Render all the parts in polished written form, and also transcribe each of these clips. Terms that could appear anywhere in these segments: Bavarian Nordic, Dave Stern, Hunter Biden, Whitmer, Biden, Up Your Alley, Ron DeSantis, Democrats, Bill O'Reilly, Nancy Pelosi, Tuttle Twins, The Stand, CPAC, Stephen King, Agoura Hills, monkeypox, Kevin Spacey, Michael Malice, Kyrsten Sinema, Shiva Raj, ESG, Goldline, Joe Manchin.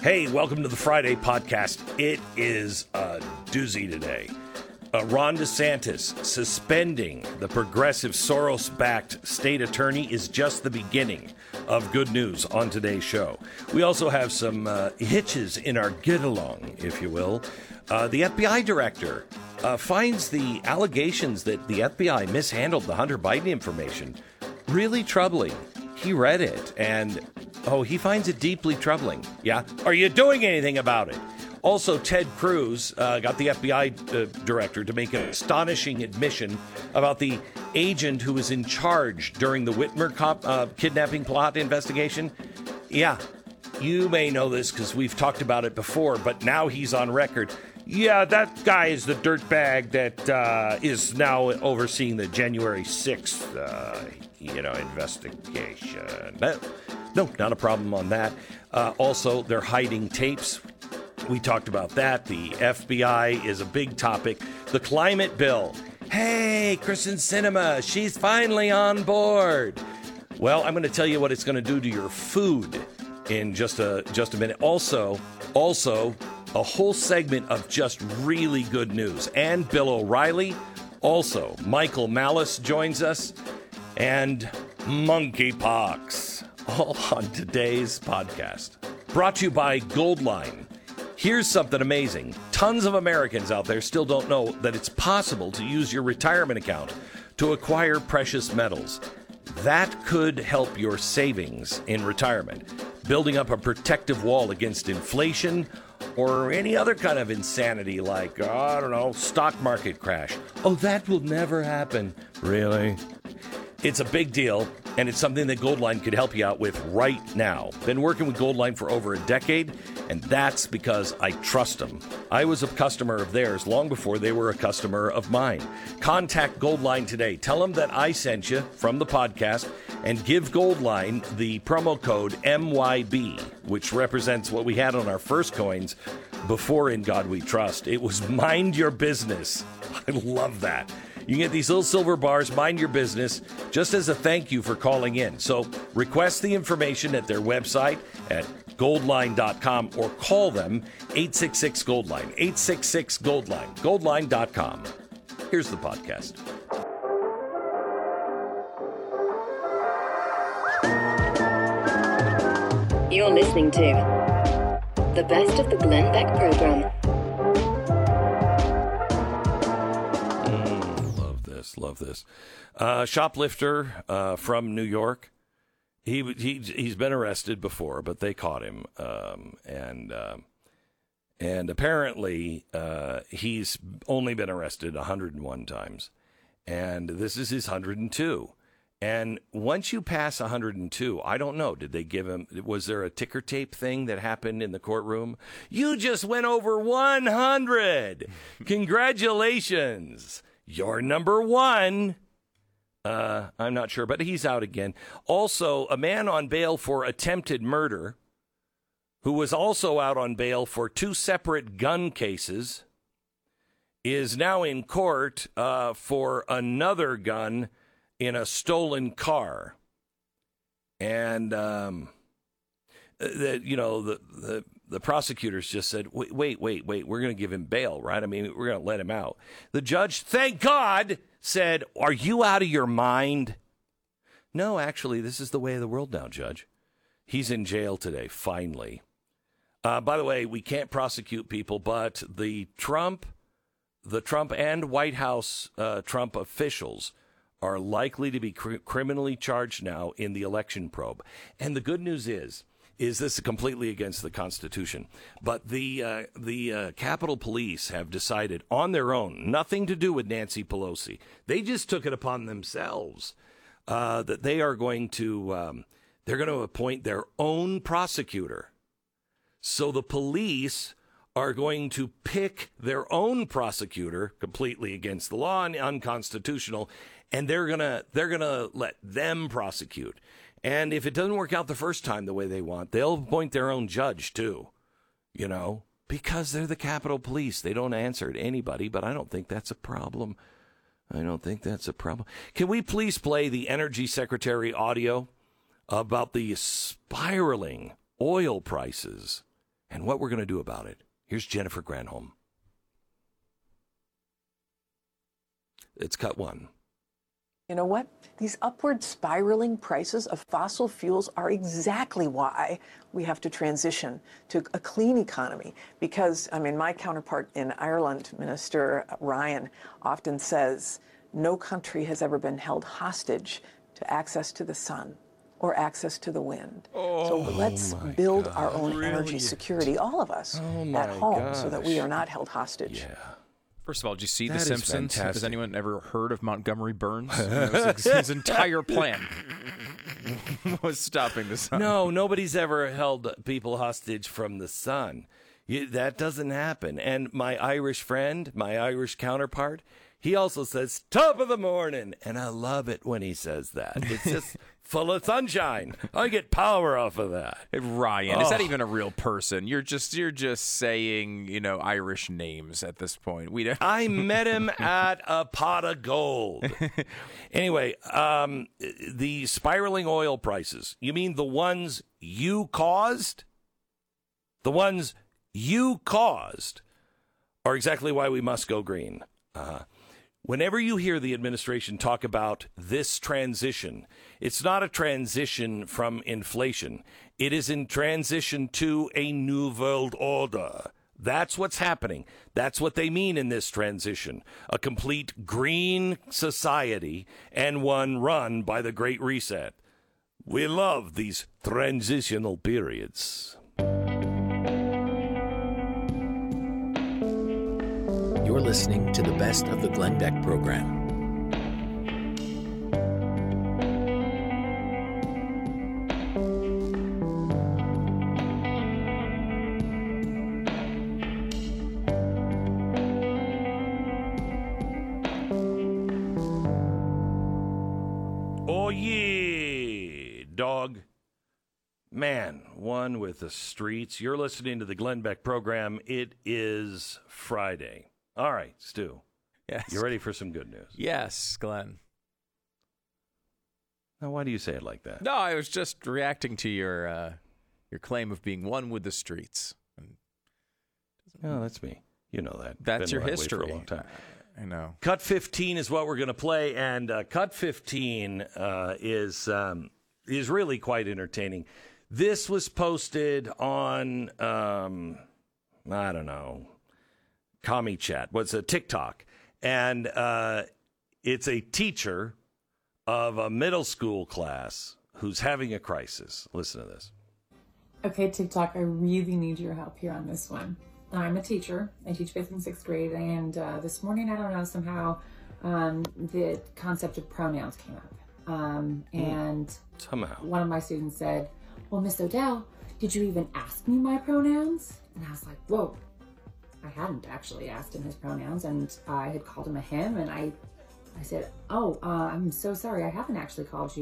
Hey, welcome to the Friday podcast. It is a doozy today. Ron DeSantis suspending the progressive Soros-backed state attorney is just the beginning of good news on today's show. We also have some hitches in our get-along, if you will. The FBI director finds the allegations that the FBI mishandled the Hunter Biden information really troubling. He read it and... oh, he finds it deeply troubling. Yeah. Are you doing anything about it? Also, Ted Cruz got the FBI director to make an astonishing admission about the agent who was in charge during the Whitmer kidnapping plot investigation. Yeah, you may know this because we've talked about it before, but now he's on record. Yeah, that guy is the dirtbag that is now overseeing the January 6th, investigation. No, not a problem on that. Also, they're hiding tapes. We talked about that. The FBI is a big topic. The climate bill. Hey, Kyrsten Sinema, she's finally on board. Well, I'm going to tell you what it's going to do to your food in just a minute. Also. A whole segment of just really good news. And Bill O'Reilly. Also, Michael Malice joins us. And monkeypox. All on today's podcast. Brought to you by Goldline. Here's something amazing. Tons of Americans out there still don't know that it's possible to use your retirement account to acquire precious metals. That could help your savings in retirement. Building up a protective wall against inflation, or any other kind of insanity like, stock market crash. Oh, that will never happen. Really? It's a big deal, and it's something that Goldline could help you out with right now. Been working with Goldline for over a decade, and that's because I trust them. I was a customer of theirs long before they were a customer of mine. Contact Goldline today. Tell them that I sent you from the podcast, and give Goldline the promo code MYB, which represents what we had on our first coins before In God We Trust. It was Mind Your Business. I love that. You can get these little silver bars, Mind Your Business, just as a thank you for calling in. So request the information at their website at goldline.com or call them 866-GOLDLINE, 866-GOLDLINE, goldline.com. Here's the podcast. You're listening to the best of the Glenn Beck program. Love this. Shoplifter from New York. He's been arrested before, but they caught him, and apparently he's only been arrested 101 times, and this is his 102. And once you pass 102, I don't know, did they give him, was there a ticker tape thing that happened in the courtroom? You just went over 100. Congratulations. You're number one. I'm not sure, but he's out again. Also, a man on bail for attempted murder who was also out on bail for two separate gun cases is now in court for another gun in a stolen car. And, the prosecutors just said, wait, we're going to give him bail, right? I mean, we're going to let him out. The judge, thank God, said, are you out of your mind? No, actually, this is the way of the world now, Judge. He's in jail today, finally. By the way, we can't prosecute people, but the Trump and White House Trump officials are likely to be criminally charged now in the election probe. And the good news is this completely against the Constitution. But the Capitol Police have decided on their own, nothing to do with Nancy Pelosi. They just took it upon themselves that they are going to appoint their own prosecutor. So the police are going to pick their own prosecutor, completely against the law and unconstitutional, and they're going to let them prosecute. And if it doesn't work out the first time the way they want, they'll appoint their own judge too, you know, because they're the Capitol Police. They don't answer to anybody, but I don't think that's a problem. I don't think that's a problem. Can we please play the Energy Secretary audio about the spiraling oil prices and what we're going to do about it? Here's Jennifer Granholm. It's cut one. You know what? These upward spiraling prices of fossil fuels are exactly why we have to transition to a clean economy. Because, I mean, my counterpart in Ireland, Minister Ryan, often says, no country has ever been held hostage to access to the sun or access to the wind. Oh, so let's build our own energy security, all of us, at home, so that we are not held hostage. Yeah. First of all, did you see The Simpsons? Fantastic. Has anyone ever heard of Montgomery Burns? His entire plan was stopping the sun. No, nobody's ever held people hostage from the sun. That doesn't happen. And my Irish friend, my Irish counterpart, he also says, top of the morning. And I love it when he says that. It's just full of sunshine. I get power off of that. Ryan, is that even a real person? You're just saying, you know, Irish names at this point. We don't. I met him at a pot of gold. Anyway, the spiraling oil prices. You mean the ones you caused? The ones you caused are exactly why we must go green. Whenever you hear the administration talk about this transition, it's not a transition from inflation. It is in transition to a new world order. That's what's happening. That's what they mean in this transition. A complete green society and one run by the Great Reset. We love these transitional periods. You're listening to the best of the Glenn Beck program. Oh, yeah, dog. Man, one with the streets. You're listening to the Glenn Beck program. It is Friday. All right, Stu. Yes. You ready for some good news? Yes, Glenn. Now, why do you say it like that? No, I was just reacting to your claim of being one with the streets. No, that's me. You know that. That's your history. For a long time. I know. Cut 15 is what we're going to play, and Cut 15 is really quite entertaining. This was posted on, I don't know, Commie Chat. What's a TikTok? And it's a teacher of a middle school class who's having a crisis. Listen to this. Okay, TikTok, I really need your help here on this one. I'm a teacher. I teach fifth and sixth grade. And this morning, I don't know, somehow the concept of pronouns came up. And somehow one of my students said, well, Miss O'Dell, did you even ask me my pronouns? And I was like, whoa. I hadn't actually asked him his pronouns, and I had called him a him, and I said, I'm so sorry, I haven't actually asked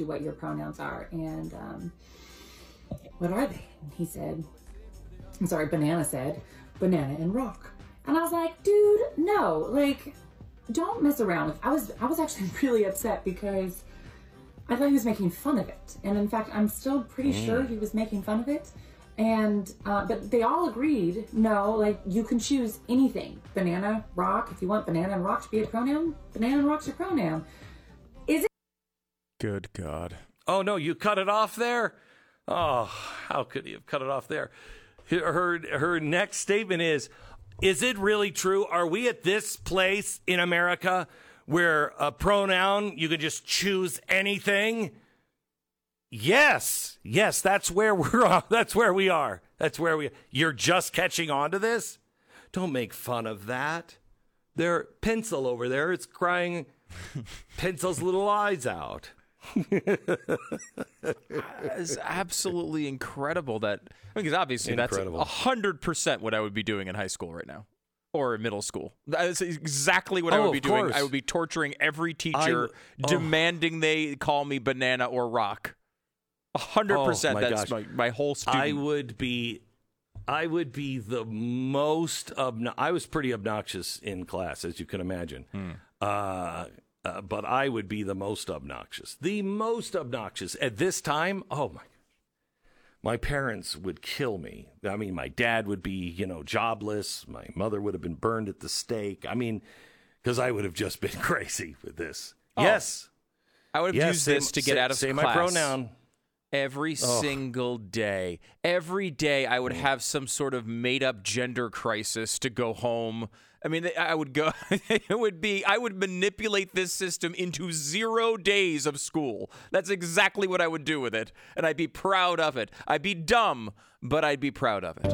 you what your pronouns are, and what are they? And he said, Banana said, banana and rock. And I was like, dude, no, like, don't mess around with it. I was actually really upset because I thought he was making fun of it, and in fact, I'm still pretty sure he was making fun of it. And, but they all agreed, no, like, you can choose anything. Banana, rock, if you want banana and rock to be a pronoun, banana and rock's your pronoun. Is it? Good God. Oh, no, you cut it off there? Oh, how could he have cut it off there? Her next statement is it really true? Are we at this place in America where a pronoun, you can just choose anything? Yes, that's where we're on. That's where we are. You're just catching on to this? Don't make fun of that. Their pencil over there, it's crying Pencil's little eyes out. It's absolutely incredible that, I mean, because obviously that's 100% what I would be doing in high school right now. Or middle school. That's exactly what I would be doing. I would be torturing every teacher, demanding they call me banana or rock. 100%. That's my whole student. I would be the most obnoxious. I was pretty obnoxious in class, as you can imagine. But I would be the most obnoxious. The most obnoxious. At this time, oh my God. My parents would kill me. I mean, my dad would be, jobless. My mother would have been burned at the stake. I mean, because I would have just been crazy with this. Oh. Yes. I would have used this to get out of class. Say my pronoun. Every single day. Every day I would have some sort of made-up gender crisis to go home. I mean, I would go, I would manipulate this system into 0 days of school. That's exactly what I would do with it. And I'd be proud of it. I'd be dumb, but I'd be proud of it.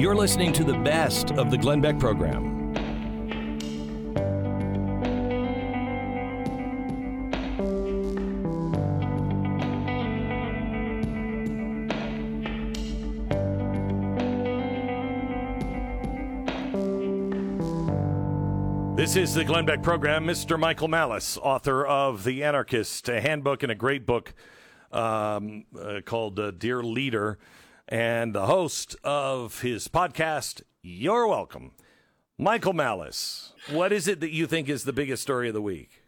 You're listening to the best of the Glenn Beck Program. This is the Glenn Beck Program. Mr. Michael Malice, author of The Anarchist, a handbook and a great book called Dear Leader, and the host of his podcast, You're Welcome. Michael Malice, what is it that you think is the biggest story of the week?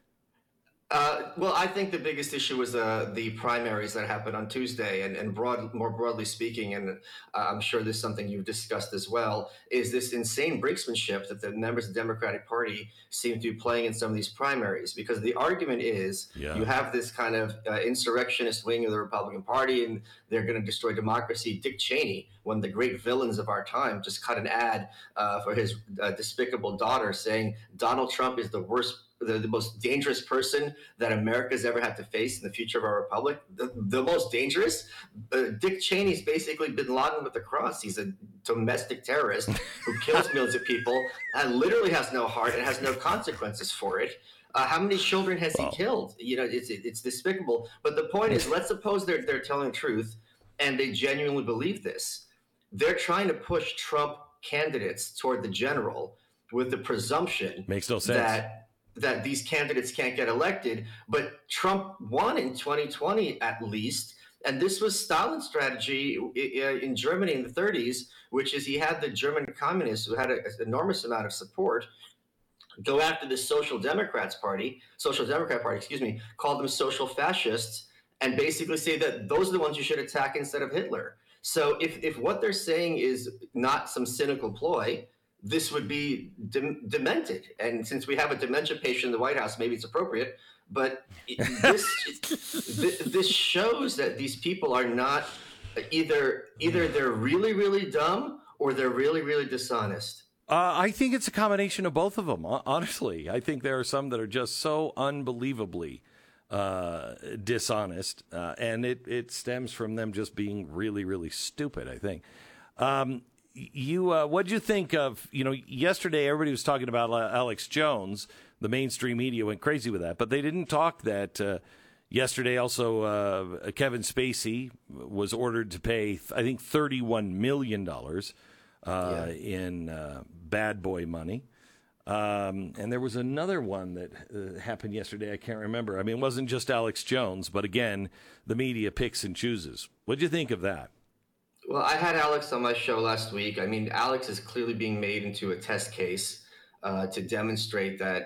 Well, I think the biggest issue was the primaries that happened on Tuesday, and more broadly speaking, and I'm sure this is something you've discussed as well, is this insane brinksmanship that the members of the Democratic Party seem to be playing in some of these primaries. Because the argument is you have this kind of insurrectionist wing of the Republican Party, and they're going to destroy democracy. Dick Cheney, one of the great villains of our time, just cut an ad for his despicable daughter saying Donald Trump is the worst, the most dangerous person that America's ever had to face in the future of our republic. The most dangerous? Dick Cheney's basically Bin Laden with the cross. He's a domestic terrorist who kills millions of people and literally has no heart and has no consequences for it. How many children has he killed? It's despicable. But the point is, let's suppose they're telling the truth and they genuinely believe this. They're trying to push Trump candidates toward the general with the presumption that these candidates can't get elected, but Trump won in 2020 at least, and this was Stalin's strategy in Germany in the 30s, which is he had the German communists who had an enormous amount of support go after the Social Democrat Party, call them social fascists, and basically say that those are the ones you should attack instead of Hitler. So if what they're saying is not some cynical ploy, this would be demented. And since we have a dementia patient in the White House, maybe it's appropriate. But this shows that these people are not either they're really, really dumb or they're really, really dishonest. I think it's a combination of both of them, honestly. I think there are some that are just so unbelievably dishonest. And it stems from them just being really, really stupid, I think. What'd you think of, yesterday everybody was talking about Alex Jones. The mainstream media went crazy with that, but they didn't talk that yesterday also Kevin Spacey was ordered to pay, I think, $31 million in bad boy money. And there was another one that happened yesterday. I can't remember. I mean, it wasn't just Alex Jones, but again, the media picks and chooses. What'd you think of that? Well, I had Alex on my show last week. I mean, Alex is clearly being made into a test case to demonstrate that,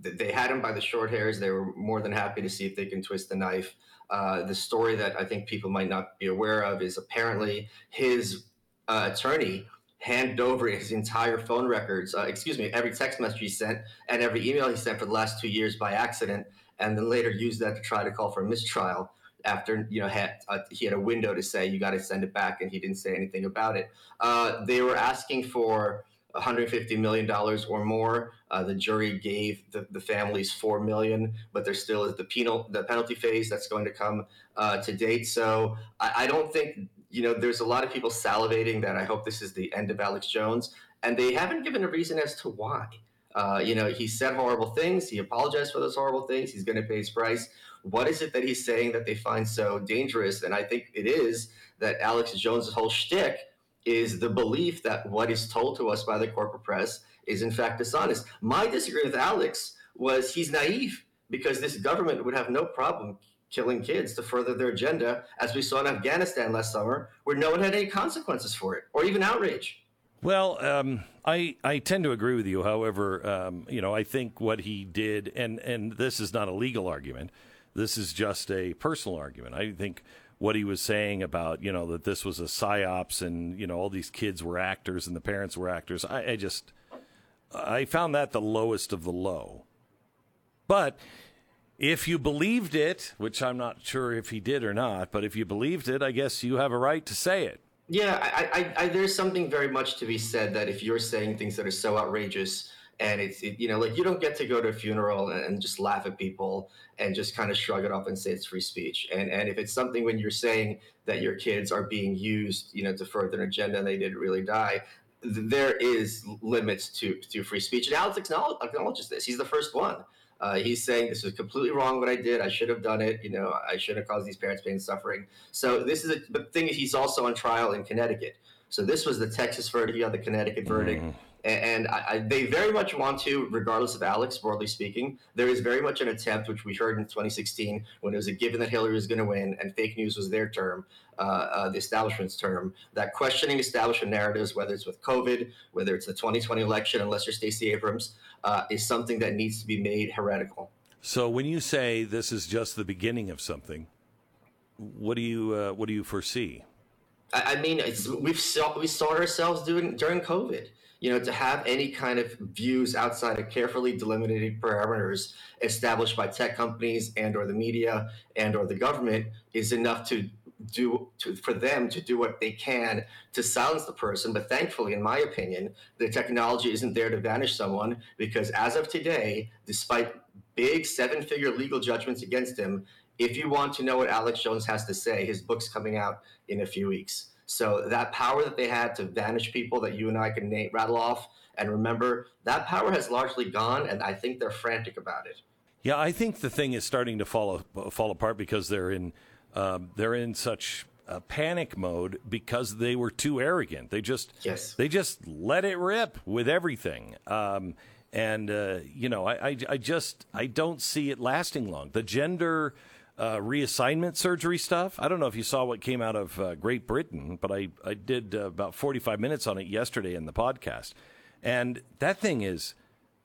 they had him by the short hairs. They were more than happy to see if they can twist the knife. The story that I think people might not be aware of is apparently his attorney handed over his entire phone records, every text message he sent and every email he sent for the last 2 years by accident, and then later used that to try to call for a mistrial. After he had a window to say you got to send it back, and he didn't say anything about it. They were asking for $150 million or more. The jury gave the families $4 million, but there still is the penalty phase that's going to come to date. So I don't think there's a lot of people salivating that I hope this is the end of Alex Jones, and they haven't given a reason as to why. He said horrible things. He apologized for those horrible things. He's going to pay his price. What is it that he's saying that they find so dangerous? And I think it is that Alex Jones' whole shtick is the belief that what is told to us by the corporate press is in fact dishonest. My disagreement with Alex was he's naive, because this government would have no problem killing kids to further their agenda, as we saw in Afghanistan last summer, where no one had any consequences for it or even outrage. Well, I tend to agree with you. However, I think what he did, and this is not a legal argument, this is just a personal argument. I think what he was saying about, that this was a psyops and, all these kids were actors and the parents were actors, I found that the lowest of the low. But if you believed it, which I'm not sure if he did or not, but if you believed it, I guess you have a right to say it. Yeah, I there's something very much to be said that if you're saying things that are so outrageous, and it's you don't get to go to a funeral and just laugh at people and just kind of shrug it off and say it's free speech. And if it's something when you're saying that your kids are being used, to further an agenda and they didn't really die, there is limits to free speech. And Alex acknowledges this. He's the first one. He's saying this is completely wrong what I did. I should have done it. I should have caused these parents pain and suffering. So this is the thing is he's also on trial in Connecticut. So this was the Texas verdict, the Connecticut verdict. And they very much want to, regardless of Alex, broadly speaking, there is very much an attempt, which we heard in 2016, when it was a given that Hillary was going to win and fake news was their term, the establishment's term, that questioning establishment narratives, whether it's with COVID, whether it's the 2020 election, unless you're Stacey Abrams, is something that needs to be made heretical. So when you say this is just the beginning of something, what do you foresee? I mean, we saw ourselves during COVID. To have any kind of views outside of carefully delimited parameters established by tech companies and or the media and or the government is enough for them to do what they can to silence the person. But thankfully, in my opinion, the technology isn't there to banish someone, because as of today, despite big 7-figure legal judgments against him, if you want to know what Alex Jones has to say, his book's coming out in a few weeks. So that power that they had to banish people that you and I can rattle off and remember, that power has largely gone, and I think they're frantic about it. Yeah, I think the thing is starting to fall apart because they're in such a panic mode because they were too arrogant. They just let it rip with everything, I don't see it lasting long. The gender reassignment surgery stuff. I don't know if you saw what came out of Great Britain, but I did about 45 minutes on it yesterday in the podcast. And that thing is,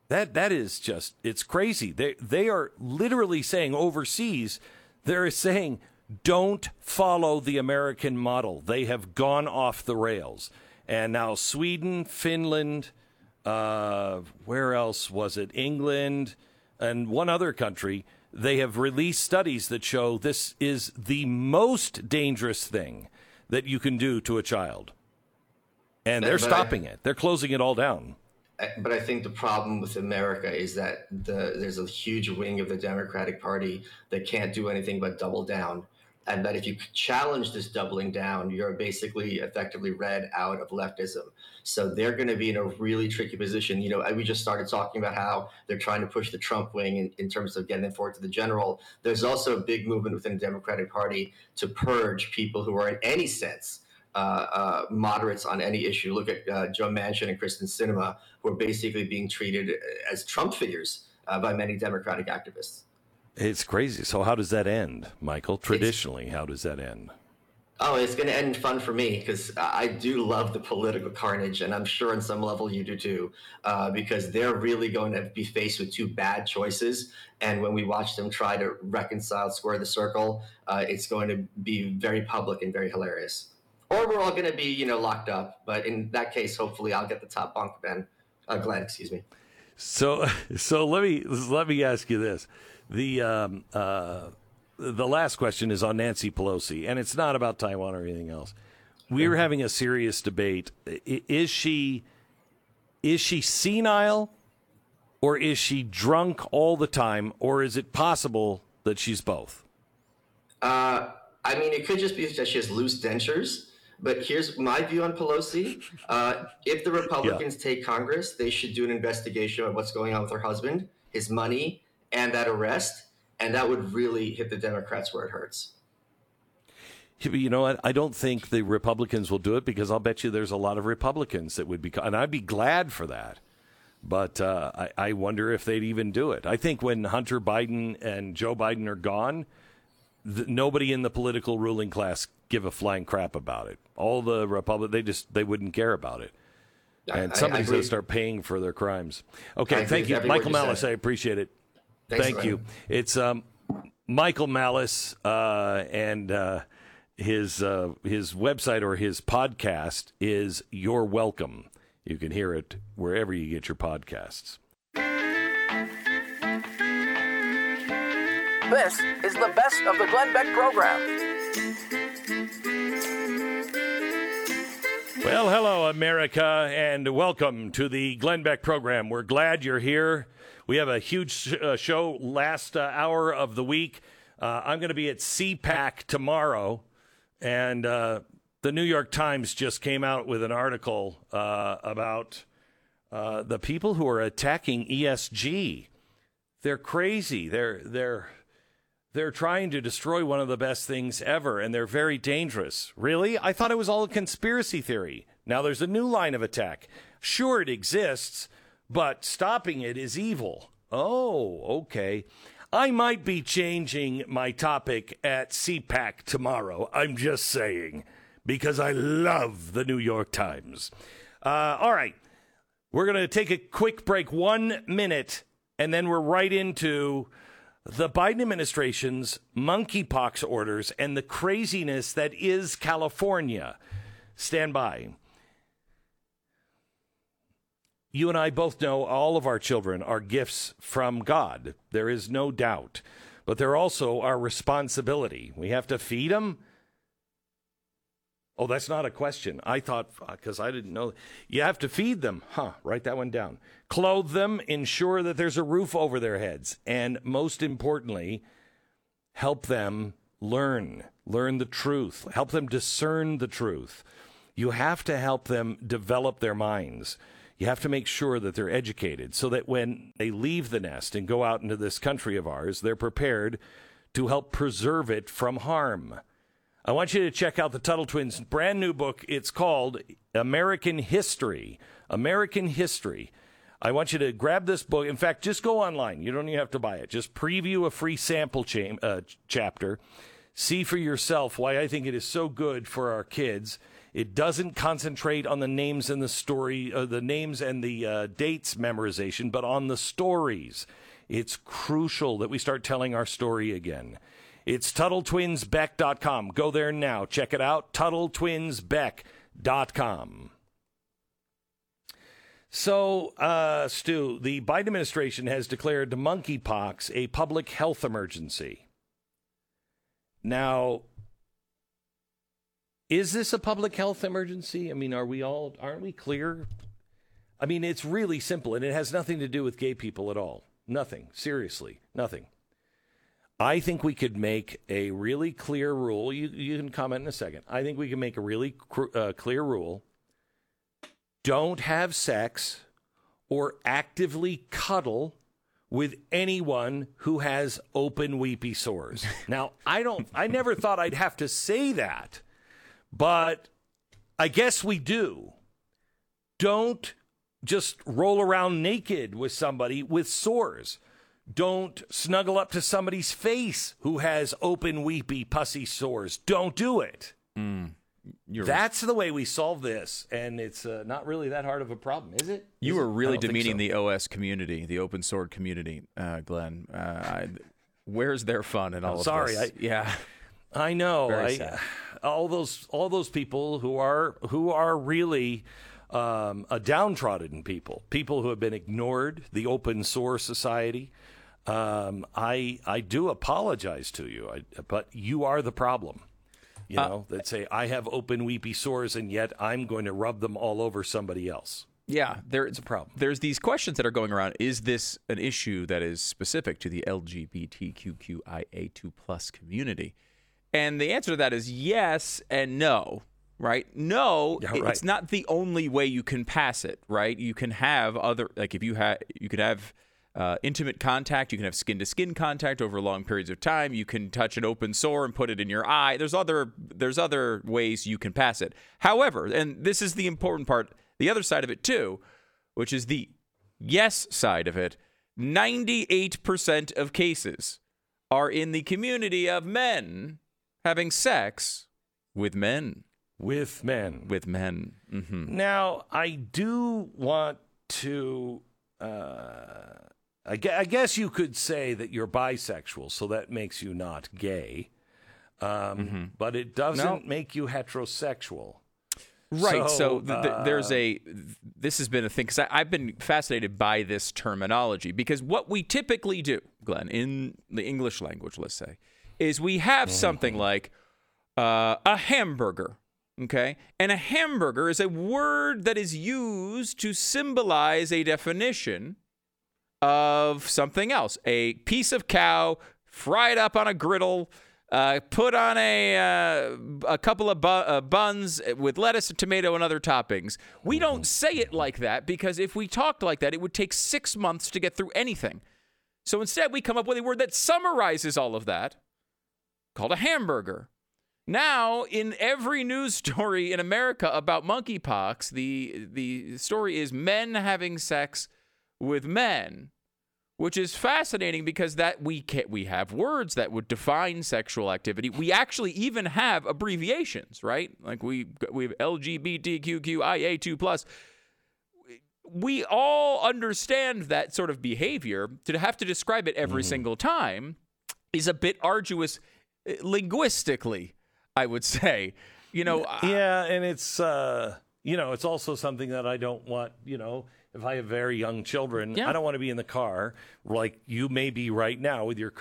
that is just, it's crazy. They are literally saying overseas, they're saying, don't follow the American model. They have gone off the rails. And now Sweden, Finland, where else was it? England and one other country. They have released studies that show this is the most dangerous thing that you can do to a child. And they're stopping it. They're closing it all down. But I think the problem with America is that there's a huge wing of the Democratic Party that can't do anything but double down. And that if you challenge this doubling down, you're basically effectively read out of leftism. So they're going to be in a really tricky position. We just started talking about how they're trying to push the Trump wing in terms of getting them forward to the general. There's also a big movement within the Democratic Party to purge people who are in any sense moderates on any issue. Look at Joe Manchin and Kyrsten Sinema, who are basically being treated as Trump figures by many Democratic activists. It's crazy. So how does that end, Michael? Traditionally, how does that end? Oh, it's going to end fun for me, because I do love the political carnage, and I'm sure on some level you do too, because they're really going to be faced with two bad choices. And when we watch them try to reconcile, square the circle, it's going to be very public and very hilarious. Or we're all going to be, locked up. But in that case, hopefully I'll get the top bunk, Glenn, excuse me. So let me ask you this. The last question is on Nancy Pelosi, and it's not about Taiwan or anything else. We're having a serious debate. Is she senile, or is she drunk all the time, or is it possible that she's both? It could just be that she has loose dentures. But here's my view on Pelosi. If the Republicans take Congress, they should do an investigation of what's going on with her husband, his money, and that arrest. And that would really hit the Democrats where it hurts. You know what? I don't think the Republicans will do it, because I'll bet you there's a lot of Republicans that would be, and I'd be glad for that. But I wonder if they'd even do it. I think when Hunter Biden and Joe Biden are gone, nobody in the political ruling class give a flying crap about it. All the Republicans, they wouldn't care about it. And somebody's going to start paying for their crimes. Okay, thank you. Michael Malice, I appreciate it. Thank you. It's Michael Malice and his website or his podcast is You're Welcome. You can hear it wherever you get your podcasts. This is the best of the Glenn Beck program. Well, hello, America, and welcome to the Glenn Beck program. We're glad you're here. We have a huge show last hour of the week. I'm going to be at CPAC tomorrow, and the New York Times just came out with an article about the people who are attacking ESG. They're crazy. They're trying to destroy one of the best things ever, and they're very dangerous. Really? I thought it was all a conspiracy theory. Now there's a new line of attack. Sure, it exists, but stopping it is evil. Oh, okay. I might be changing my topic at CPAC tomorrow. I'm just saying, because I love the New York Times. All right. We're going to take a quick break, 1 minute, and then we're right into the Biden administration's monkeypox orders and the craziness that is California. Stand by. You and I both know all of our children are gifts from God. There is no doubt. But they're also our responsibility. We have to feed them. Oh, that's not a question. I thought, because I didn't know. You have to feed them. Huh, write that one down. Clothe them, ensure that there's a roof over their heads, and most importantly, help them learn the truth, help them discern the truth. You have to help them develop their minds. You have to make sure that they're educated so that when they leave the nest and go out into this country of ours, they're prepared to help preserve it from harm. I want you to check out the Tuttle Twins' brand new book. It's called American History. American History. I want you to grab this book. In fact, just go online. You don't even have to buy it. Just preview a free sample chapter. See for yourself why I think it is so good for our kids. It doesn't concentrate on the names and the story, the names and the dates memorization, but on the stories. It's crucial that we start telling our story again. It's TuttleTwinsBeck.com. Go there now. Check it out. TuttleTwinsBeck.com. So, Stu, the Biden administration has declared monkeypox a public health emergency. Now, is this a public health emergency? I mean, aren't we clear? I mean, it's really simple, and it has nothing to do with gay people at all. Nothing. Seriously, nothing. I think we could make a really clear rule. You can comment in a second. I think we can make a really clear rule. Don't have sex or actively cuddle with anyone who has open weepy sores. Now, I never thought I'd have to say that, but I guess we do. Don't just roll around naked with somebody with sores. Don't snuggle up to somebody's face who has open, weepy, pussy sores. Don't do it. That's the way we solve this, and it's not really that hard of a problem, is it? You were really demeaning the OS community, the open sword community, Glenn. Where's their fun in all of this? I know. All those people who are really a downtrodden people who have been ignored, the open source society. I do apologize to you, but you are the problem. You know, that say I have open weepy sores and yet I'm going to rub them all over somebody else. Yeah, there's a problem. There's these questions that are going around. Is this an issue that is specific to the LGBTQIA2+ community? And the answer to that is yes and no. right? No, yeah, right. It's not the only way you can pass it, right? You can have other, like if you have, you could have intimate contact, you can have skin-to-skin contact over long periods of time, you can touch an open sore and put it in your eye. There's other ways you can pass it. However, and this is the important part, the other side of it too, which is the yes side of it, 98% of cases are in the community of men having sex with men. With men. With men. Mm-hmm. Now, I do want to, I guess you could say that you're bisexual, so that makes you not gay. But it doesn't make you heterosexual. Right. So there's a, this has been a thing, because I've been fascinated by this terminology, because what we typically do, Glenn, in the English language, let's say, is we have something like a hamburger, okay? And a hamburger is a word that is used to symbolize a definition of something else, a piece of cow fried up on a griddle, put on a couple of buns with lettuce and tomato and other toppings. We don't say it like that, because if we talked like that, it would take 6 months to get through anything. So instead, we come up with a word that summarizes all of that, called a hamburger. Now, in every news story in America about monkeypox, the story is men having sex with men, which is fascinating, because that we have words that would define sexual activity. We actually even have abbreviations, right? Like we have LGBTQIA2+. We all understand that sort of behavior. To have to describe it every single time is a bit arduous linguistically, I would say. And it's it's also something that I don't want, if I have very young children, I don't want to be in the car like you may be right now with your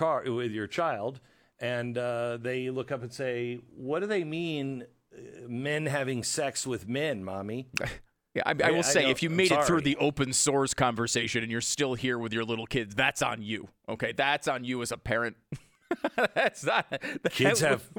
child, and they look up and say, "What do they mean, men having sex with men, mommy?" Yeah, I will say, if you made it through the open source conversation and you're still here with your little kids, that's on you. Okay, that's on you as a parent. That's not. Kids can have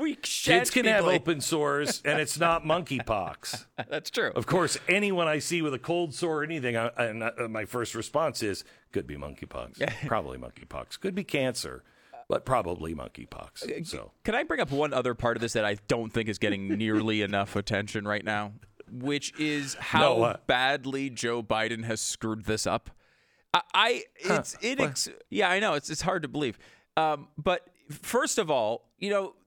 open sores, and it's not monkeypox. That's true. Of course, anyone I see with a cold sore or anything, I my first response is, could be monkeypox, probably monkeypox, could be cancer, but probably monkeypox. So, can I bring up one other part of this that I don't think is getting nearly enough attention right now, which is how badly Joe Biden has screwed this up? I know it's hard to believe. But first of all,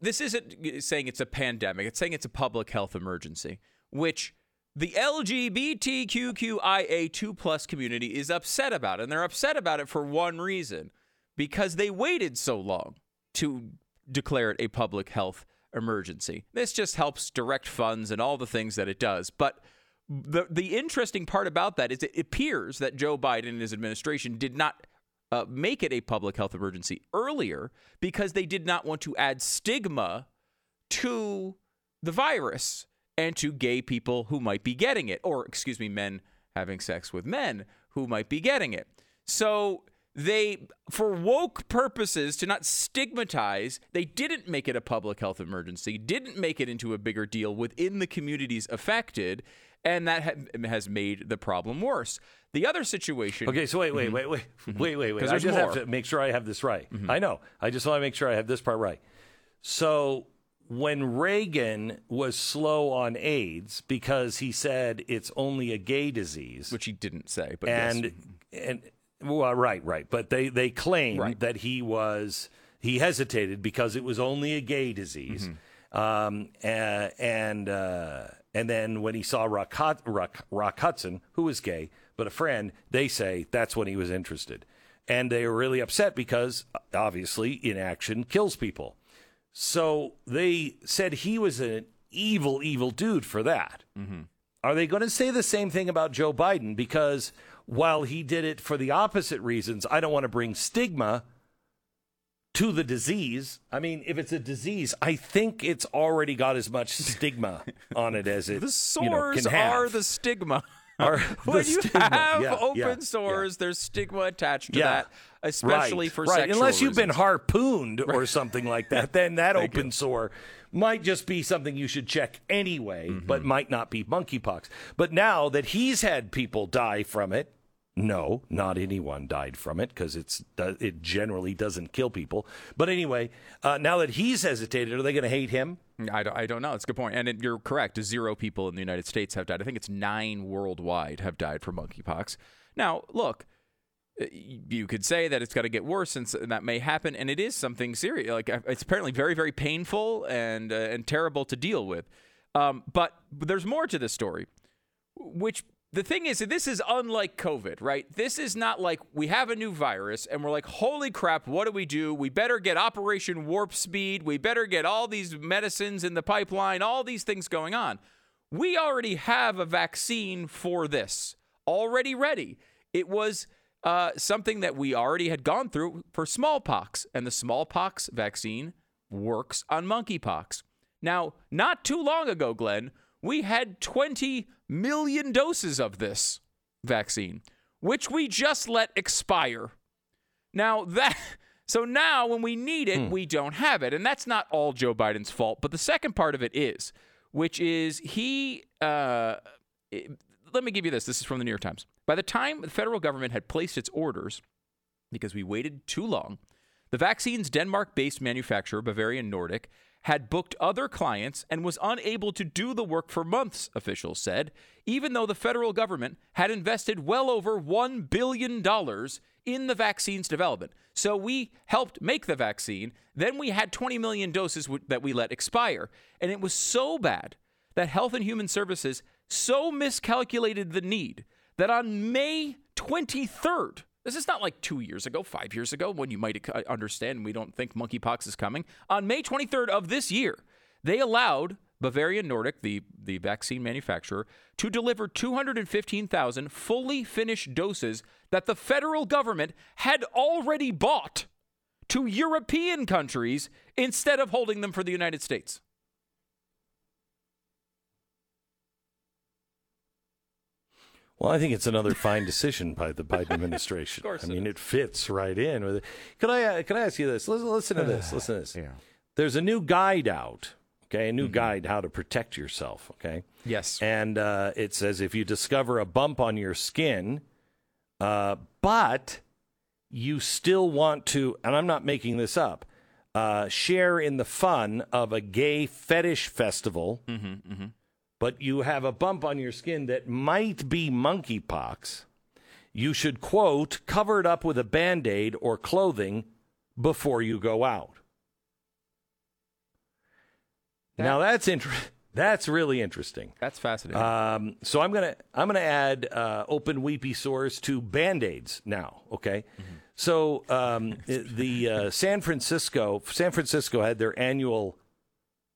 this isn't saying it's a pandemic. It's saying it's a public health emergency, which the LGBTQIA2+ community is upset about. And they're upset about it for one reason, because they waited so long to declare it a public health emergency. This just helps direct funds and all the things that it does. But the interesting part about that is it appears that Joe Biden and his administration did not make it a public health emergency earlier, because they did not want to add stigma to the virus and to gay people who might be getting it, or men having sex with men who might be getting it. So they, for woke purposes, to not stigmatize, they didn't make it a public health emergency, didn't make it into a bigger deal within the communities affected, and that has made the problem worse. The other situation. Okay, so wait. I just have to make sure I have this right. Mm-hmm. I know. I just want to make sure I have this part right. So when Reagan was slow on AIDS because he said it's only a gay disease, which he didn't say, but but they claimed that he hesitated because it was only a gay disease, and then when he saw Rock Hudson, who was gay, but a friend, they say that's when he was interested. And they were really upset because, obviously, inaction kills people. So they said he was an evil, evil dude for that. Mm-hmm. Are they going to say the same thing about Joe Biden? Because while he did it for the opposite reasons, I don't want to bring stigma to the disease. I mean, if it's a disease, I think it's already got as much stigma on it as it can have. The sores are the stigma. When you have open sores, there's stigma attached to that, especially for sexual reasons. Unless you've been harpooned or something like that, then that open sore might just be something you should check anyway, but might not be monkeypox. But now that he's had people die from it, no, not anyone died from it because it generally doesn't kill people. But anyway, now that he's hesitated, are they going to hate him? I don't know. It's a good point. And you're correct. 0 people in the United States have died. I think it's 9 worldwide have died from monkeypox. Now, look, you could say that it's got to get worse, and that may happen. And it is something serious. Like, it's apparently very, very painful and terrible to deal with. But there's more to this story, which... The thing is, this is unlike COVID, right? This is not like we have a new virus and we're like, holy crap, what do? We better get Operation Warp Speed. We better get all these medicines in the pipeline, all these things going on. We already have a vaccine for this, already ready. It was something that we already had gone through for smallpox, and the smallpox vaccine works on monkeypox. Now, not too long ago, Glenn, we had 20 million doses of this vaccine, which we just let expire. So now when we need it, we don't have it. And that's not all Joe Biden's fault. But the second part of it is, which is let me give you this. This is from the New York Times. By the time the federal government had placed its orders, because we waited too long, the vaccine's Denmark-based manufacturer, Bavarian Nordic, had booked other clients and was unable to do the work for months, officials said, even though the federal government had invested well over $1 billion in the vaccine's development. So we helped make the vaccine. Then we had 20 million doses that we let expire. And it was so bad that Health and Human Services so miscalculated the need that on May 23rd, this is not like 2 years ago, 5 years ago, when you might understand we don't think monkeypox is coming. On May 23rd of this year, they allowed Bavarian Nordic, the vaccine manufacturer, to deliver 215,000 fully finished doses that the federal government had already bought to European countries instead of holding them for the United States. Well, I think it's another fine decision by the Biden administration. Of course, it fits right in with it. Can I ask you this? Listen to this. Yeah. There's a new guide out. Okay, a new guide how to protect yourself. Okay. Yes. And it says if you discover a bump on your skin, but you still want to, and I'm not making this up, share in the fun of a gay fetish festival. But you have a bump on your skin that might be monkeypox, you should, quote, cover it up with a Band-Aid or clothing before you go out. Now, that's really interesting. That's fascinating. So I'm gonna add open weepy sores to Band-Aids now, okay? So the San Francisco had their annual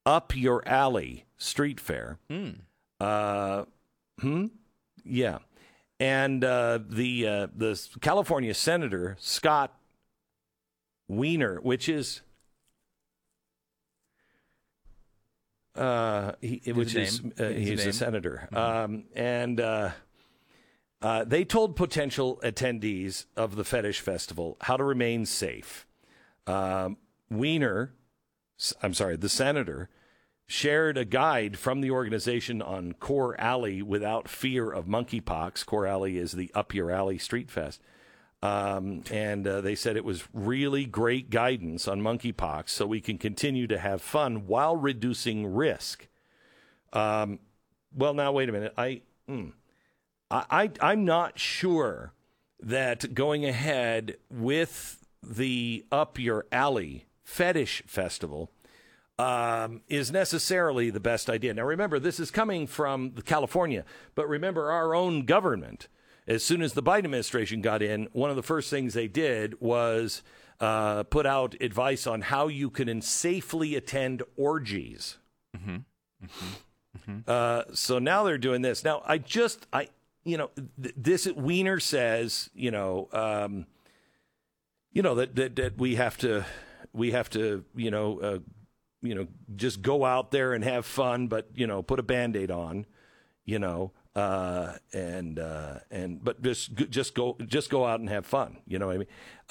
Up Your Alley street fair. Yeah. And the California Senator Scott Weiner, which is he's a senator. And they told potential attendees of the fetish festival how to remain safe. The senator shared a guide from the organization on Core Alley without fear of monkeypox. Core Alley is the Up Your Alley Street Fest. And they said it was really great guidance on monkeypox so we can continue to have fun while reducing risk. Well, now, wait a minute. I'm not sure that going ahead with the Up Your Alley Fetish Festival is necessarily the best idea. Now, remember, this is coming from California, but remember our own government. As soon as the Biden administration got in, one of the first things they did was put out advice on how you can safely attend orgies. So now they're doing this. Now, this Weiner says, that we have to. We have to, just go out there and have fun, but, put a Band-Aid on, but just go out and have fun. You know what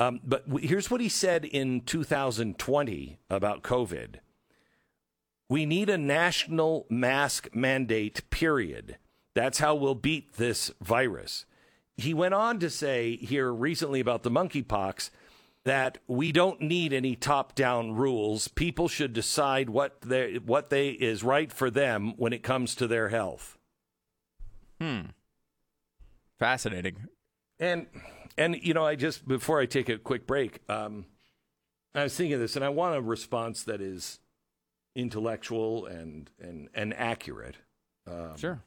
I mean? But here's what he said in 2020 about COVID. We need a national mask mandate, period. That's how we'll beat this virus. He went on to say here recently about the monkeypox that we don't need any top-down rules. People should decide what is right for them when it comes to their health. Fascinating. And you know, I just, before I take a quick break, I was thinking of this, and I want a response that is intellectual and accurate. Sure.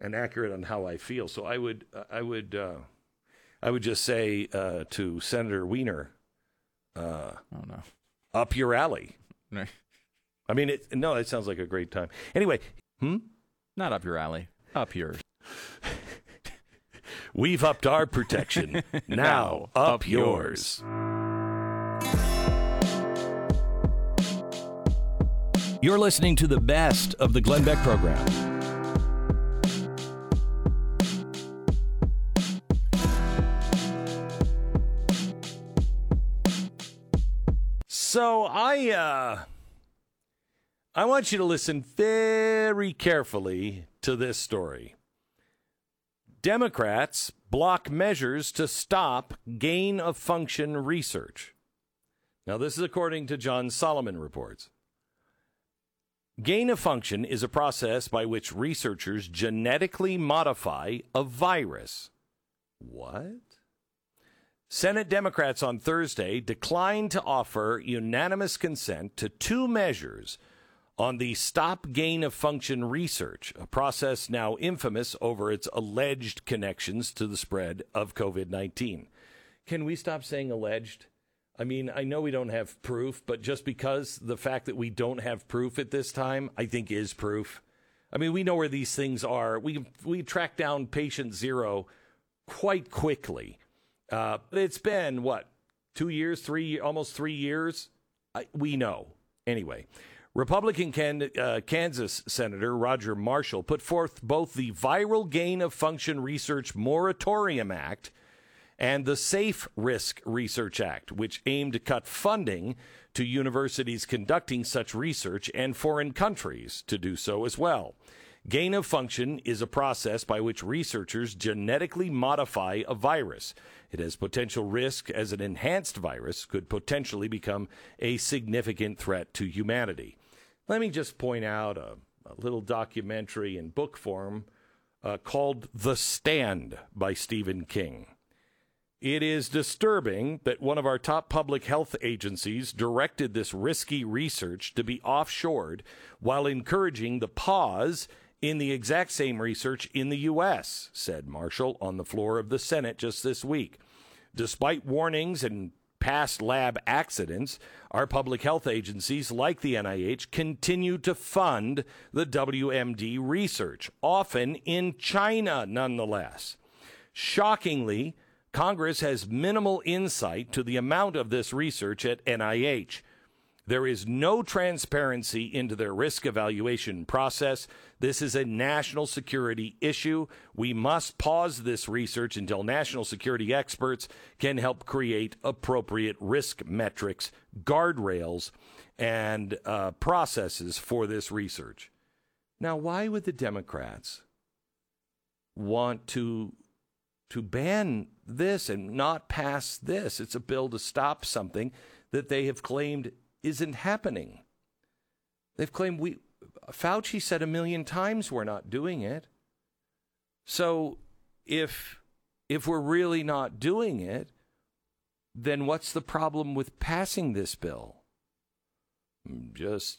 And accurate on how I feel. So I would just say to Senator Weiner, oh, no. Up your alley. No. I mean, it sounds like a great time. Anyway, not up your alley, up yours. We've upped our protection. Now, up yours. You're listening to the best of the Glenn Beck Program. So I want you to listen very carefully to this story. Democrats block measures to stop gain-of-function research. Now, this is according to John Solomon Reports. Gain-of-function is a process by which researchers genetically modify a virus. What? Senate Democrats on Thursday declined to offer unanimous consent to two measures on the Stop Gain-of-Function Research, a process now infamous over its alleged connections to the spread of COVID-19. Can we stop saying alleged? I mean, I know we don't have proof, but just because the fact that we don't have proof at this time, I think is proof. I mean, we know where these things are. We track down patient zero quite quickly. It's been, 2 years, almost 3 years? We know. Anyway, Republican Kansas Senator Roger Marshall put forth both the Viral Gain-of-Function Research Moratorium Act and the Safe Risk Research Act, which aimed to cut funding to universities conducting such research and foreign countries to do so as well. Gain of function is a process by which researchers genetically modify a virus. It has potential risk as an enhanced virus could potentially become a significant threat to humanity. Let me just point out a little documentary in book form called The Stand by Stephen King. It is disturbing that one of our top public health agencies directed this risky research to be offshored while encouraging the pause in the exact same research in the U.S., said Marshall on the floor of the Senate just this week. Despite warnings and past lab accidents, our public health agencies like the NIH continue to fund the WMD research, often in China nonetheless. Shockingly, Congress has minimal insight to the amount of this research at NIH. There is no transparency into their risk evaluation process. This is a national security issue. We must pause this research until national security experts can help create appropriate risk metrics, guardrails, and processes for this research. Now, why would the Democrats want to ban this and not pass this? It's a bill to stop something that they have claimed isn't happening. They've claimed Fauci said 1,000,000 times we're not doing it. So if we're really not doing it, then what's the problem with passing this bill? I'm just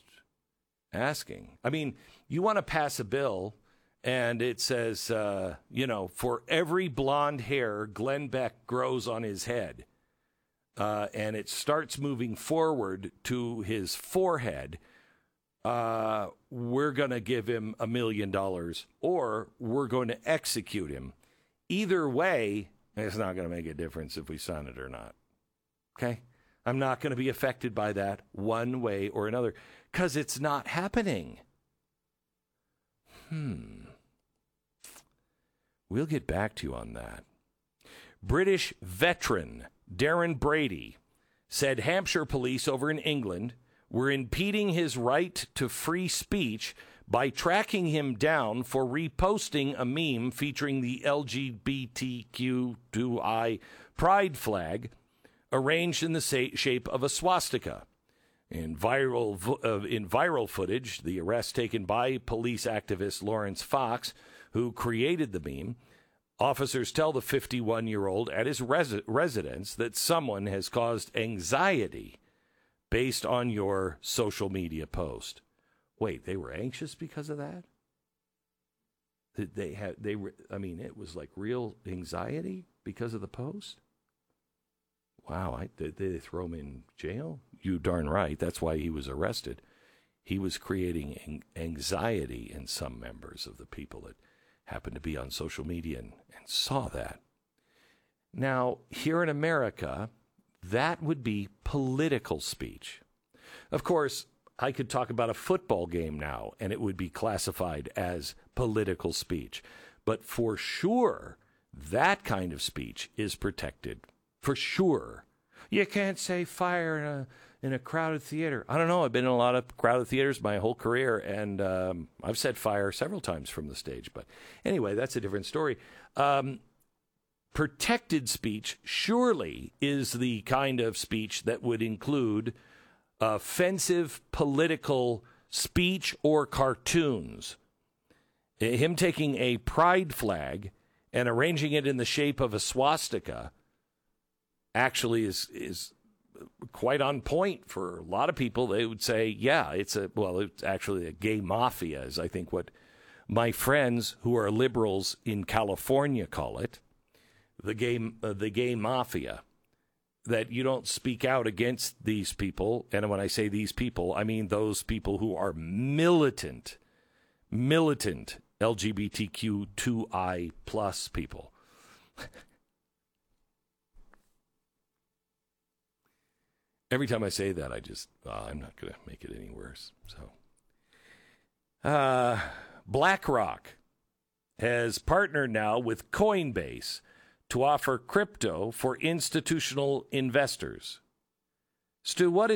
asking. I mean, you want to pass a bill and it says, for every blonde hair Glenn Beck grows on his head, and it starts moving forward to his forehead, we're going to give him $1 million or we're going to execute him. Either way, it's not going to make a difference if we sign it or not. Okay? I'm not going to be affected by that one way or another because it's not happening. We'll get back to you on that. British veteran Darren Brady said Hampshire police over in England We're impeding his right to free speech by tracking him down for reposting a meme featuring the LGBTQ2I pride flag arranged in the shape of a swastika. In viral footage, the arrest taken by police activist Lawrence Fox, who created the meme, officers tell the 51-year-old at his residence that someone has caused anxiety based on your social media post. Wait, they were anxious because of that? It was like real anxiety because of the post? Wow, did they throw him in jail? You darn right. That's why he was arrested. He was creating anxiety in some members of the people that happened to be on social media and saw that. Now, here in America, that would be political speech. Of course, I could talk about a football game now, and it would be classified as political speech. But for sure, that kind of speech is protected. For sure. You can't say fire in a crowded theater. I don't know. I've been in a lot of crowded theaters my whole career, and I've said fire several times from the stage. But anyway, that's a different story. Protected speech surely is the kind of speech that would include offensive political speech or cartoons. Him taking a pride flag and arranging it in the shape of a swastika actually is quite on point for a lot of people. They would say, yeah, it's actually a gay mafia is I think what my friends who are liberals in California call it, the gay mafia, that you don't speak out against these people. And when I say these people, I mean those people who are militant LGBTQ2I plus people. Every time I say that, I just, I'm not going to make it any worse. So, BlackRock has partnered now with Coinbase to offer crypto for institutional investors. Stu, what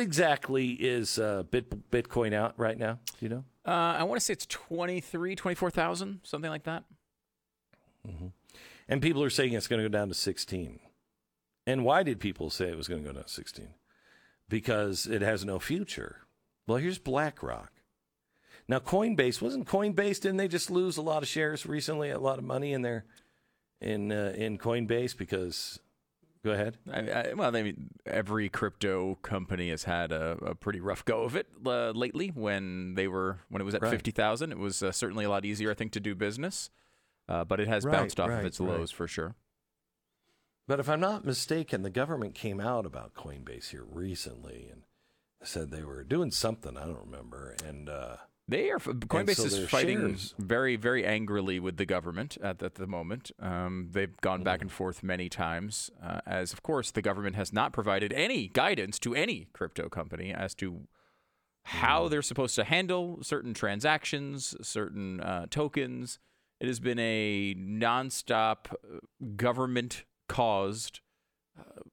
exactly is Bitcoin out right now? Do you know? I want to say it's 23, 24,000, something like that. Mm-hmm. And people are saying it's going to go down to 16. And why did people say it was going to go down to 16? Because it has no future. Well, here's BlackRock. Now, Coinbase, wasn't Coinbase, didn't they just lose a lot of shares recently, a lot of money in there in Coinbase? Because, go ahead. Every crypto company has had a pretty rough go of it lately. When it was at right. 50,000, it was certainly a lot easier, I think, to do business. But it has bounced off of its lows for sure. But if I'm not mistaken, the government came out about Coinbase here recently and said they were doing something. I don't remember. And Coinbase is fighting very, very angrily with the government at the moment. They've gone back and forth many times, as of course the government has not provided any guidance to any crypto company as to how they're supposed to handle certain transactions, certain tokens. It has been a nonstop government caused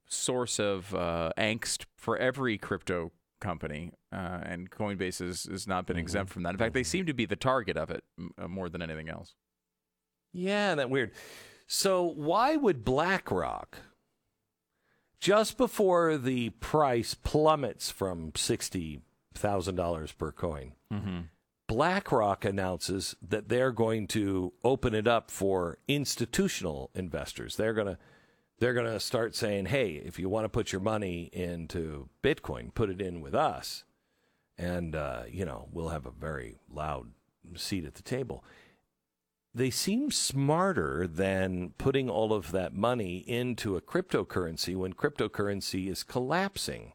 source of angst for every crypto company, and Coinbase has not been exempt from that. In fact, they seem to be the target of it more than anything else. Yeah, that weird. So why would BlackRock, just before the price plummets from $60,000 per coin, BlackRock announces that they're going to open it up for institutional investors. They're going to start saying, hey, if you want to put your money into Bitcoin, put it in with us, and we'll have a very loud seat at the table. They seem smarter than putting all of that money into a cryptocurrency when cryptocurrency is collapsing.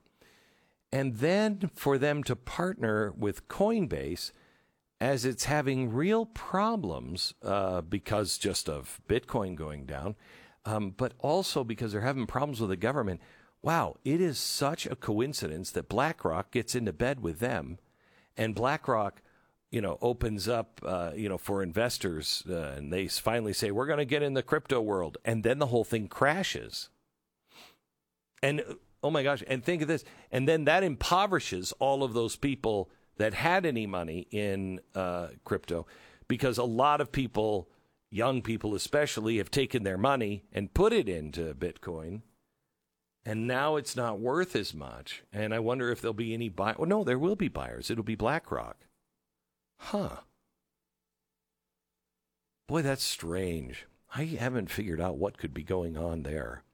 And then for them to partner with Coinbase as it's having real problems because just of Bitcoin going down, but also because they're having problems with the government. Wow, it is such a coincidence that BlackRock gets into bed with them, and BlackRock, opens up, for investors, and they finally say, we're going to get in the crypto world. And then the whole thing crashes. And Oh, my gosh. And think of this. And then that impoverishes all of those people that had any money in crypto, because a lot of people, young people especially, have taken their money and put it into Bitcoin. And now it's not worth as much. And I wonder if there'll be any buyers. Well, no, there will be buyers. It'll be BlackRock. Huh. Boy, that's strange. I haven't figured out what could be going on there.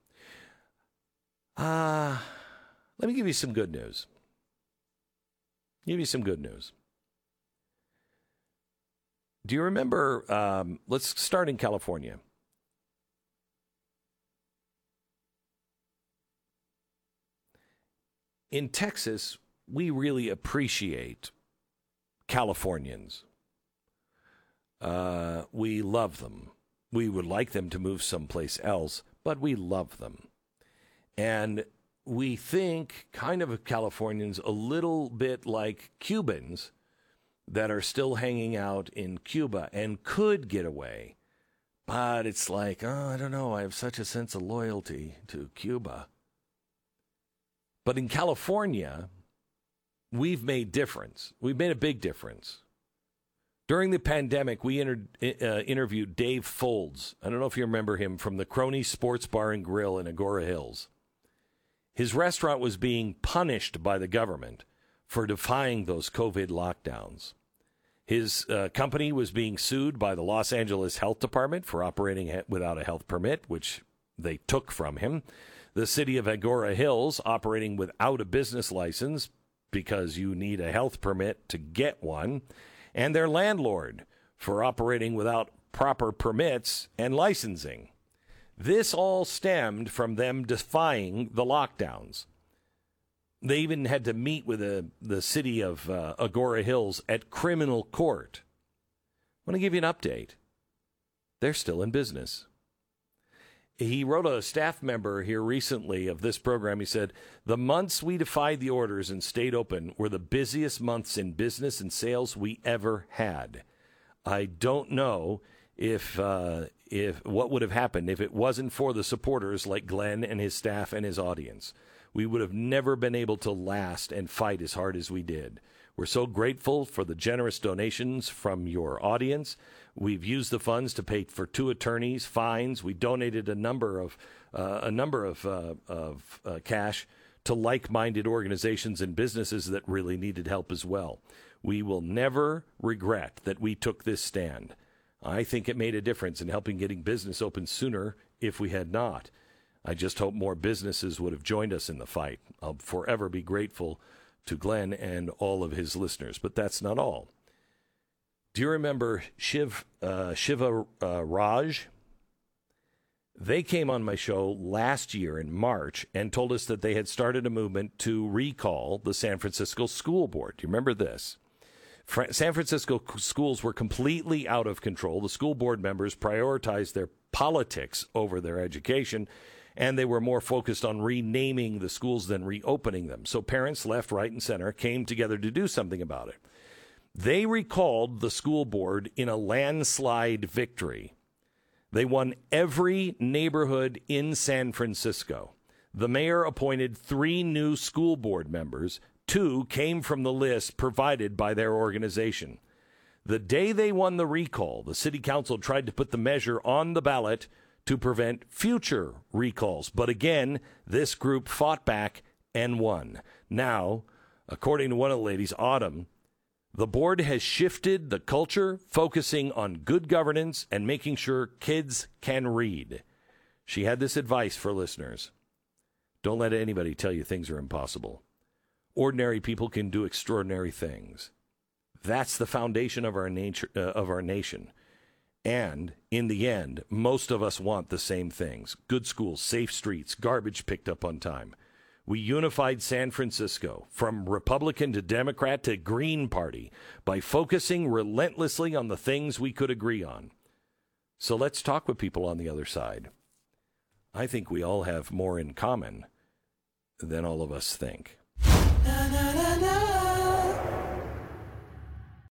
Let me give you some good news. Do you remember, let's start in California. In Texas, we really appreciate Californians. We love them. We would like them to move someplace else, but we love them. And we think kind of Californians a little bit like Cubans that are still hanging out in Cuba and could get away. But it's like, oh, I don't know. I have such a sense of loyalty to Cuba. But in California, we've made difference. We've made a big difference. During the pandemic, we interviewed Dave Folds. I don't know if you remember him from the Crony Sports Bar and Grill in Agoura Hills. His restaurant was being punished by the government for defying those COVID lockdowns. His company was being sued by the Los Angeles Health Department for operating without a health permit, which they took from him. The city of Agoura Hills operating without a business license because you need a health permit to get one, and their landlord for operating without proper permits and licensing. This all stemmed from them defying the lockdowns. They even had to meet with the city of Agoura Hills at criminal court. I want to give you an update. They're still in business. He wrote a staff member here recently of this program. He said, the months we defied the orders and stayed open were the busiest months in business and sales we ever had. I don't know if what would have happened if it wasn't for the supporters like Glenn and his staff and his audience. We would have never been able to last and fight as hard as we did. We're so grateful for the generous donations from your audience. We've used the funds to pay for 2 attorneys, fines. We donated a number of cash to like-minded organizations and businesses that really needed help as well. We will never regret that we took this stand. I think it made a difference in helping getting business open sooner if we had not. I just hope more businesses would have joined us in the fight. I'll forever be grateful to Glenn and all of his listeners, but that's not all. Do you remember Shiva Raj? They came on my show last year in March and told us that they had started a movement to recall the San Francisco school board. Do you remember this? San Francisco schools were completely out of control. The school board members prioritized their politics over their education, and they were more focused on renaming the schools than reopening them. So parents left, right, and center came together to do something about it. They recalled the school board in a landslide victory. They won every neighborhood in San Francisco. The mayor appointed 3 new school board members. 2 came from the list provided by their organization. The day they won the recall, the city council tried to put the measure on the ballot to prevent future recalls. But again, this group fought back and won. Now, according to one of the ladies, Autumn, the board has shifted the culture, focusing on good governance and making sure kids can read. She had this advice for listeners. Don't let anybody tell you things are impossible. Ordinary people can do extraordinary things. That's the foundation of our nation. And in the end, most of us want the same things. Good schools, safe streets, garbage picked up on time. We unified San Francisco from Republican to Democrat to Green Party by focusing relentlessly on the things we could agree on. So let's talk with people on the other side. I think we all have more in common than all of us think.